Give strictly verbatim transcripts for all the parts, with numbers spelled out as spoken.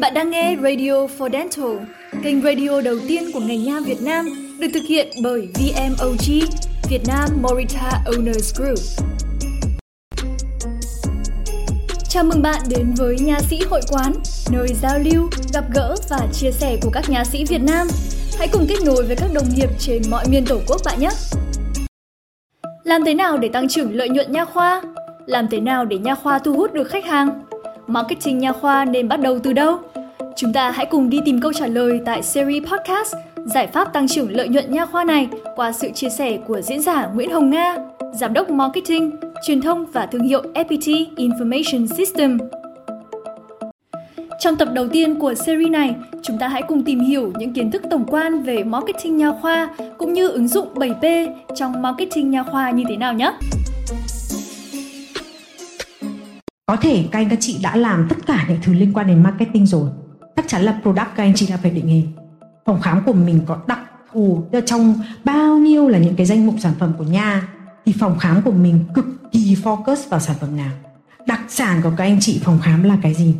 Bạn đang nghe Radio For Dental, kênh radio đầu tiên của ngành nha Việt Nam, được thực hiện bởi vê em ô giê, Việt Nam Morita Owners Group. Chào mừng bạn đến với Nha sĩ Hội Quán, nơi giao lưu, gặp gỡ và chia sẻ của các nha sĩ Việt Nam. Hãy cùng kết nối với các đồng nghiệp trên mọi miền Tổ quốc bạn nhé! Làm thế nào để tăng trưởng lợi nhuận nha khoa? Làm thế nào để nha khoa thu hút được khách hàng? Marketing nha khoa nên bắt đầu từ đâu? Chúng ta hãy cùng đi tìm câu trả lời tại series podcast Giải pháp tăng trưởng lợi nhuận nha khoa này qua sự chia sẻ của diễn giả Nguyễn Hồng Nga, Giám đốc Marketing, Truyền thông và Thương hiệu ép pê tê Information System. Trong tập đầu tiên của series này, chúng ta hãy cùng tìm hiểu những kiến thức tổng quan về marketing nha khoa cũng như ứng dụng bảy P trong marketing nha khoa như thế nào nhé. Có thể các anh các chị đã làm tất cả những thứ liên quan đến marketing rồi. Chắc chắn là product các anh chị đã phải định hình. Phòng khám của mình có đặc thù trong bao nhiêu là những cái danh mục sản phẩm của nha, thì phòng khám của mình cực kỳ focus vào sản phẩm nào. Đặc sản của các anh chị phòng khám là cái gì?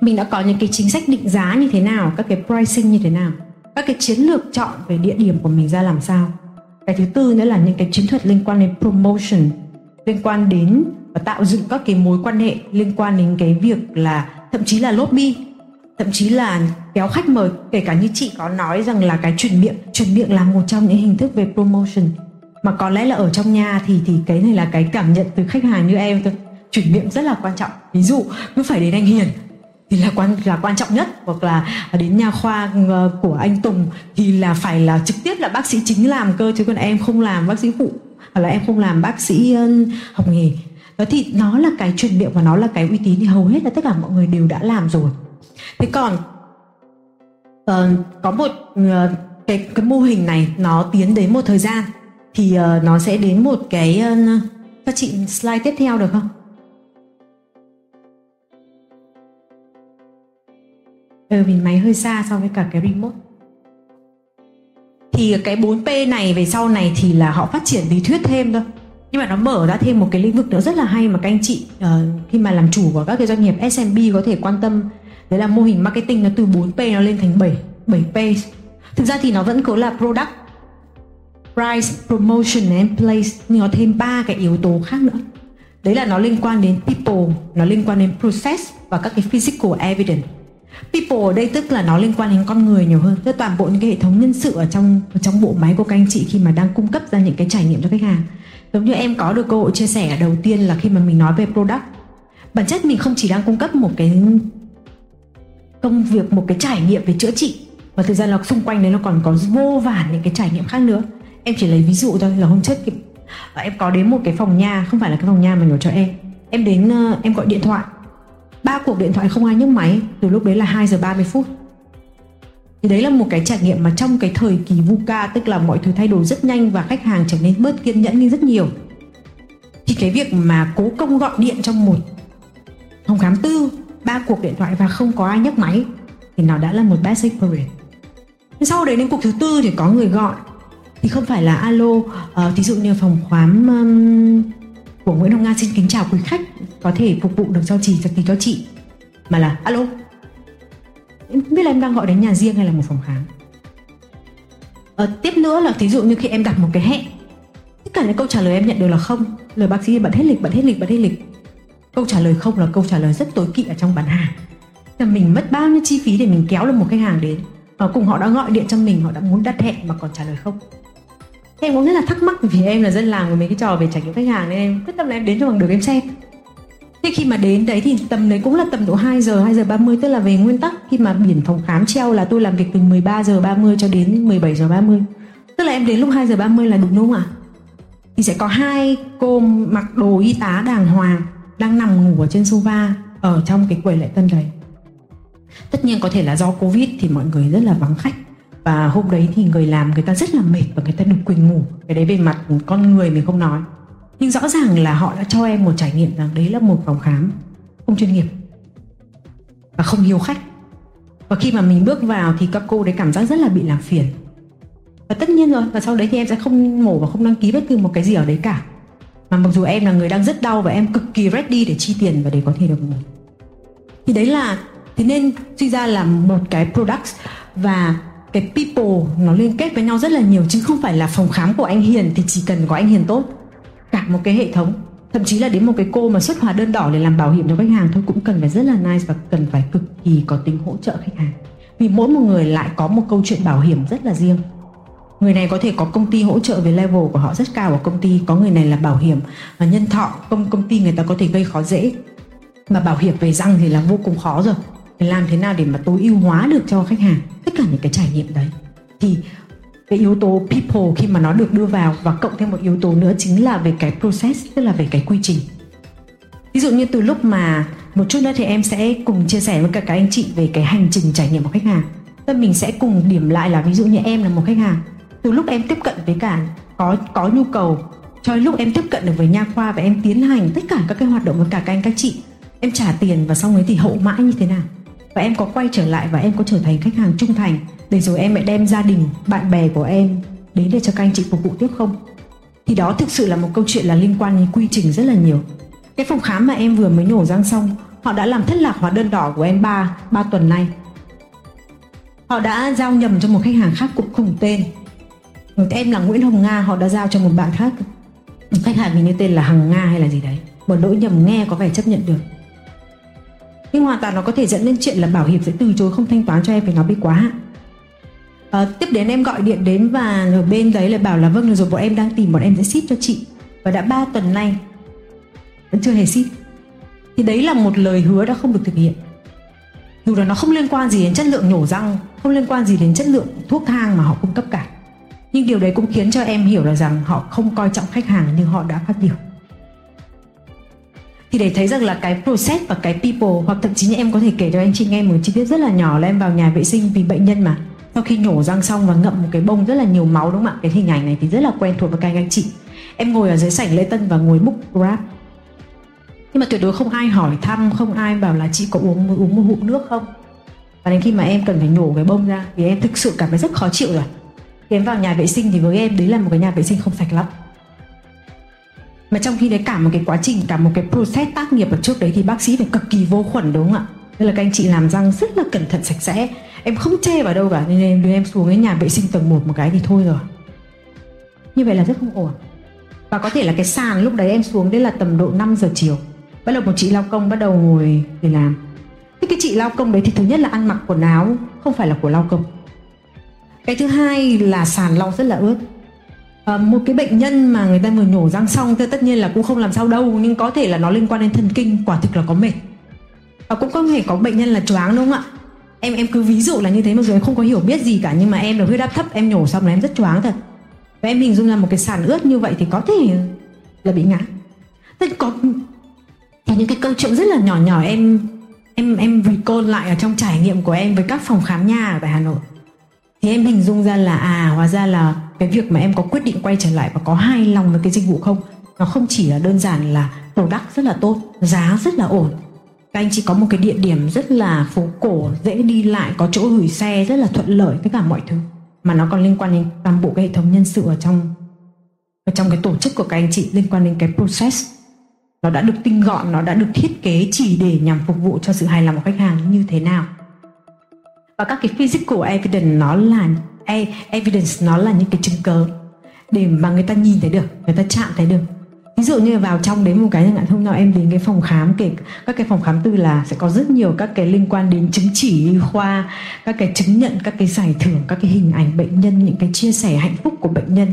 Mình đã có những cái chính sách định giá như thế nào, các cái pricing như thế nào, các cái chiến lược chọn về địa điểm của mình ra làm sao. Cái thứ tư nữa là những cái chiến thuật liên quan đến promotion, liên quan đến và tạo dựng các cái mối quan hệ, liên quan đến cái việc là thậm chí là lobby, thậm chí là kéo khách mời. Kể cả như chị có nói rằng là cái truyền miệng truyền miệng là một trong những hình thức về promotion, mà có lẽ là ở trong nhà thì thì cái này là cái cảm nhận từ khách hàng như em thôi, truyền miệng rất là quan trọng. Ví dụ cứ phải đến anh Hiền thì là quan là quan trọng nhất, hoặc là đến nha khoa của anh Tùng thì là phải là trực tiếp là bác sĩ chính làm cơ, chứ còn em không làm bác sĩ phụ, hoặc là em không làm bác sĩ học nghề. Đó thì nó là cái truyền miệng và nó là cái uy tín, thì hầu hết là tất cả mọi người đều đã làm rồi. Thế còn uh, có một uh, cái, cái mô hình này nó tiến đến một thời gian thì uh, nó sẽ đến một cái uh, các chị slide tiếp theo được không? Ừ, mình máy hơi xa so với cả cái remote. Thì cái bốn P này về sau này thì là họ phát triển lý thuyết thêm thôi, nhưng mà nó mở ra thêm một cái lĩnh vực nữa rất là hay mà các anh chị uh, khi mà làm chủ của các cái doanh nghiệp ét em bê có thể quan tâm. Đấy là mô hình marketing nó từ bốn P nó lên thành bảy P. Thực ra thì nó vẫn cứ là product, price, promotion and place, nhưng nó thêm ba cái yếu tố khác nữa. Đấy là nó liên quan đến people, nó liên quan đến process và các cái physical evidence. People ở đây tức là nó liên quan đến con người nhiều hơn, tức toàn bộ những cái hệ thống nhân sự ở trong ở trong bộ máy của các anh chị khi mà đang cung cấp ra những cái trải nghiệm cho khách hàng. Giống như em có được cơ hội chia sẻ đầu tiên là khi mà mình nói về product, bản chất mình không chỉ đang cung cấp một cái công việc, một cái trải nghiệm về chữa trị, mà thực ra là xung quanh đấy nó còn có vô vàn những cái trải nghiệm khác nữa. Em chỉ lấy ví dụ thôi là hôm trước thì em có đến một cái phòng nha, không phải là cái phòng nha mà nhỏ cho em. Em đến em gọi điện thoại, ba cuộc điện thoại không ai nhấc máy, từ lúc đấy là hai giờ ba mươi phút. Thì đấy là một cái trải nghiệm mà trong cái thời kỳ VUCA, tức là mọi thứ thay đổi rất nhanh và khách hàng trở nên bớt kiên nhẫn đi rất nhiều. Thì cái việc mà cố công gọi điện trong một phòng khám tư, ba cuộc điện thoại và không có ai nhấc máy thì nó đã là một bad experience. Sau đấy đến cuộc thứ tư thì có người gọi, thì không phải là alo, uh, thí dụ như phòng khám um, của Nguyễn Hồng Nga xin kính chào quý khách, có thể phục vụ được cho chị, cho chị, cho chị, mà là alo. Em không biết là em đang gọi đến nhà riêng hay là một phòng khám. Uh, tiếp nữa là thí dụ như khi em đặt một cái hẹn, tất cả những câu trả lời em nhận được là không. Lời bác sĩ bận hết lịch, bận hết lịch, bận hết lịch. Câu trả lời không là câu trả lời rất tối kỵ ở trong bán hàng. Là mình mất bao nhiêu chi phí để mình kéo được một khách hàng đến, và cùng họ đã gọi điện cho mình, họ đã muốn đặt hẹn mà còn trả lời không. Em cũng rất là thắc mắc vì em là dân làng của mấy cái trò về trải nghiệm khách hàng nên em quyết tâm là em đến cho bằng được em xem. Thế khi mà đến đấy thì tầm đấy cũng là tầm độ hai giờ, hai giờ ba mươi, tức là về nguyên tắc khi mà biển phòng khám treo là tôi làm việc từ mười ba giờ ba mươi cho đến mười bảy giờ ba mươi. Tức là em đến lúc hai giờ ba mươi là đúng đúng ạ. Thì sẽ có hai cô mặc đồ y tá đàng hoàng đang nằm ngủ ở trên sofa ở trong cái quầy lễ tân đấy. Tất nhiên có thể là do Covid thì mọi người rất là vắng khách, và hôm đấy thì người làm người ta rất là mệt và người ta được quyền ngủ. Cái đấy về mặt con người mình không nói, nhưng rõ ràng là họ đã cho em một trải nghiệm rằng đấy là một phòng khám không chuyên nghiệp và không hiếu khách. Và khi mà mình bước vào thì các cô đấy cảm giác rất là bị làm phiền. Và tất nhiên rồi, và sau đấy thì em sẽ không mổ và không đăng ký bất cứ một cái gì ở đấy cả. Mà mặc dù em là người đang rất đau và em cực kỳ ready để chi tiền và để có thể được mổ. Thì đấy là Thế nên suy ra là một cái products và cái people nó liên kết với nhau rất là nhiều, chứ không phải là phòng khám của anh Hiền thì chỉ cần có anh Hiền tốt. Cả một cái hệ thống, thậm chí là đến một cái cô mà xuất hóa đơn đỏ để làm bảo hiểm cho khách hàng thôi cũng cần phải rất là nice và cần phải cực kỳ có tính hỗ trợ khách hàng. Vì mỗi một người lại có một câu chuyện bảo hiểm rất là riêng. Người này có thể có công ty hỗ trợ về level của họ rất cao ở công ty, có người này là bảo hiểm và nhân thọ, công công ty người ta có thể gây khó dễ. Mà bảo hiểm về răng thì là vô cùng khó rồi. Để làm thế nào để mà tối ưu hóa được cho khách hàng tất cả những cái trải nghiệm đấy, thì cái yếu tố people khi mà nó được đưa vào, và cộng thêm một yếu tố nữa chính là về cái process, tức là về cái quy trình. Ví dụ như từ lúc mà một chút nữa thì em sẽ cùng chia sẻ với các anh chị về cái hành trình trải nghiệm của khách hàng. Tức mình sẽ cùng điểm lại là ví dụ như em là một khách hàng, từ lúc em tiếp cận với cả có có nhu cầu cho lúc em tiếp cận được với nha khoa và em tiến hành tất cả các cái hoạt động với cả các anh các chị, em trả tiền và xong ấy thì hậu mãi như thế nào, và em có quay trở lại và em có trở thành khách hàng trung thành để rồi em lại đem gia đình, bạn bè của em đến để cho các anh chị phục vụ tiếp không. Thì đó thực sự là một câu chuyện là liên quan đến quy trình rất là nhiều. Cái phòng khám mà em vừa mới nhổ răng xong, họ đã làm thất lạc hóa đơn đỏ của em ba ba tuần nay. Họ đã giao nhầm cho một khách hàng khác cũng không tên. Em là Nguyễn Hồng Nga, họ đã giao cho một bạn khác, một khách hàng mình như tên là Hằng Nga hay là gì đấy. Một lỗi nhầm nghe có vẻ chấp nhận được, nhưng hoàn toàn nó có thể dẫn đến chuyện là bảo hiểm sẽ từ chối không thanh toán cho em vì nó bị quá hạn. À, tiếp đến em gọi điện đến và ở bên đấy là bảo là vâng rồi, bọn em đang tìm, bọn em sẽ ship cho chị, và đã ba tuần nay vẫn chưa hề ship. Thì đấy là một lời hứa đã không được thực hiện, dù là nó không liên quan gì đến chất lượng nhổ răng, không liên quan gì đến chất lượng thuốc thang mà họ cung cấp cả, nhưng điều đấy cũng khiến cho em hiểu là rằng họ không coi trọng khách hàng như họ đã phát biểu. Thì để thấy rằng là cái process và cái people, hoặc thậm chí như em có thể kể cho anh chị nghe một chi tiết rất là nhỏ là em vào nhà vệ sinh vì bệnh nhân mà sau khi nhổ răng xong và ngậm một cái bông rất là nhiều máu, đúng không ạ? Cái hình ảnh này thì rất là quen thuộc với các anh chị. Em ngồi ở dưới sảnh Lê Tân và ngồi book Grab, nhưng mà tuyệt đối không ai hỏi thăm, không ai bảo là chị có uống uống một hụt nước không. Và đến khi mà em cần phải nhổ cái bông ra vì em thực sự cảm thấy rất khó chịu rồi, thì em vào nhà vệ sinh, thì với em đấy là một cái nhà vệ sinh không sạch lắm. Mà trong khi đấy cả một cái quá trình, cả một cái process tác nghiệp ở trước đấy thì bác sĩ phải cực kỳ vô khuẩn, đúng không ạ? Nên là các anh chị làm răng rất là cẩn thận, sạch sẽ. Em không chê vào đâu cả, nên em đưa em xuống cái nhà vệ sinh tầng một một cái thì thôi rồi. Như vậy là rất không ổn. Và có thể là cái sàn lúc đấy em xuống đấy là tầm độ năm giờ chiều. Bắt đầu một chị lao công bắt đầu ngồi để làm. Thế cái chị lao công đấy thì thứ nhất là ăn mặc quần áo không phải là của lao công. Cái thứ hai là sàn lau rất là ướt. À, một cái bệnh nhân mà người ta vừa nhổ răng xong thì tất nhiên là cũng không làm sao đâu, nhưng có thể là nó liên quan đến thần kinh, quả thực là có mệt. Và cũng có thể có bệnh nhân là choáng, đúng không ạ? Em em cứ ví dụ là như thế, mặc dù em không có hiểu biết gì cả, nhưng mà em là huyết áp thấp, em nhổ xong là em rất choáng thật. Và em hình dung ra một cái sàn ướt như vậy thì có thể là bị ngã. Thế có, có những cái câu chuyện rất là nhỏ nhỏ em em em recall lại ở trong trải nghiệm của em với các phòng khám nha ở tại Hà Nội. Thì em hình dung ra là à, hóa ra là cái việc mà em có quyết định quay trở lại và có hài lòng với cái dịch vụ không, nó không chỉ là đơn giản là product rất là tốt, giá rất là ổn, các anh chị có một cái địa điểm rất là phố cổ, dễ đi lại, có chỗ gửi xe rất là thuận lợi, tất cả mọi thứ, mà nó còn liên quan đến toàn bộ cái hệ thống nhân sự ở trong ở trong cái tổ chức của các anh chị, liên quan đến cái process nó đã được tinh gọn, nó đã được thiết kế chỉ để nhằm phục vụ cho sự hài lòng của khách hàng như thế nào. Và các cái physical evidence nó là evidence nó là những cái chứng cứ để mà người ta nhìn thấy được, người ta chạm thấy được. Ví dụ như vào trong đấy một cái chẳng hạn, hôm nào em đến cái phòng khám, kể các cái phòng khám tư là sẽ có rất nhiều các cái liên quan đến chứng chỉ y khoa, các cái chứng nhận, các cái giải thưởng, các cái hình ảnh bệnh nhân, những cái chia sẻ hạnh phúc của bệnh nhân.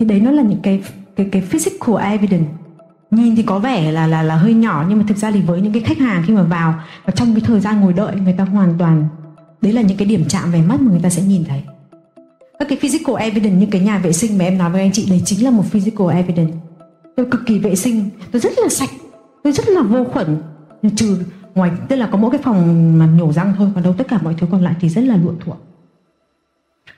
Thì đấy nó là những cái cái cái physical evidence. Nhìn thì có vẻ là là là hơi nhỏ, nhưng mà thực ra thì với những cái khách hàng khi mà vào và trong cái thời gian ngồi đợi, người ta hoàn toàn đấy là những cái điểm chạm về mắt mà người ta sẽ nhìn thấy. Các cái physical evidence như cái nhà vệ sinh mà em nói với anh chị, đấy chính là một physical evidence. Tôi cực kỳ vệ sinh, tôi rất là sạch, tôi rất là vô khuẩn, trừ ngoài tức là có mỗi cái phòng mà nhổ răng thôi, còn đâu tất cả mọi thứ còn lại thì rất là luộm thuộm.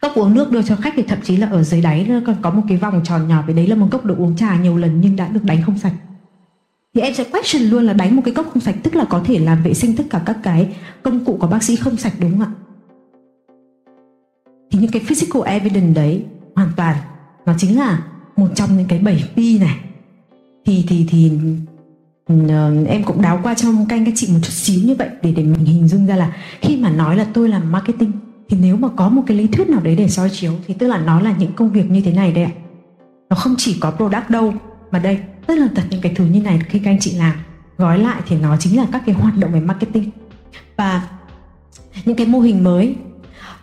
Cốc uống nước đưa cho khách thì thậm chí là ở dưới đáy nó còn có một cái vòng tròn nhỏ, vì đấy là một cốc được uống trà nhiều lần nhưng đã được đánh không sạch. Thì em sẽ question luôn là đánh một cái cốc không sạch tức là có thể làm vệ sinh tất cả các cái công cụ của bác sĩ không sạch, đúng không ạ? Thì những cái physical evidence đấy hoàn toàn nó chính là một trong những cái bảy P này. Thì thì thì Em cũng đáo qua trong kênh các chị một chút xíu như vậy để để mình hình dung ra là khi mà nói là tôi làm marketing thì nếu mà có một cái lý thuyết nào đấy để soi chiếu thì tức là nó là những công việc như thế này đây ạ. Nó không chỉ có product đâu mà đây tức là tất những cái thứ như này khi các anh chị làm gói lại thì nó chính là các cái hoạt động về marketing. Và những cái mô hình mới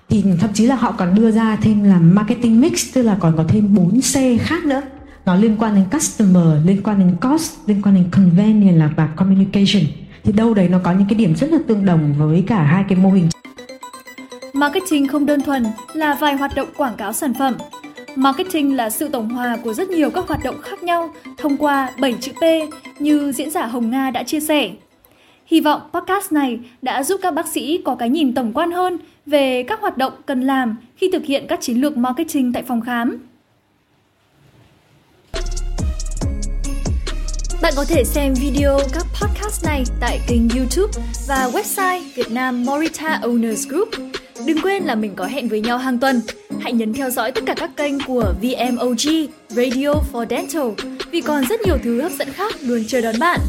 thì thậm chí là họ còn đưa ra thêm là marketing mix, tức là còn có thêm bốn C khác nữa. Nó liên quan đến customer, liên quan đến cost, liên quan đến convenience và communication. Thì đâu đấy nó có những cái điểm rất là tương đồng với cả hai cái mô hình. Marketing không đơn thuần là vài hoạt động quảng cáo sản phẩm. Marketing là sự tổng hòa của rất nhiều các hoạt động khác nhau thông qua bảy chữ P như diễn giả Hồng Nga đã chia sẻ. Hy vọng podcast này đã giúp các bác sĩ có cái nhìn tổng quan hơn về các hoạt động cần làm khi thực hiện các chiến lược marketing tại phòng khám. Bạn có thể xem video các podcast này tại kênh YouTube và website Việt Nam Morita Owners Group. Đừng quên là mình có hẹn với nhau hàng tuần. Hãy nhấn theo dõi tất cả các kênh của vê em ô giê, Radio For Dental vì còn rất nhiều thứ hấp dẫn khác luôn chờ đón bạn.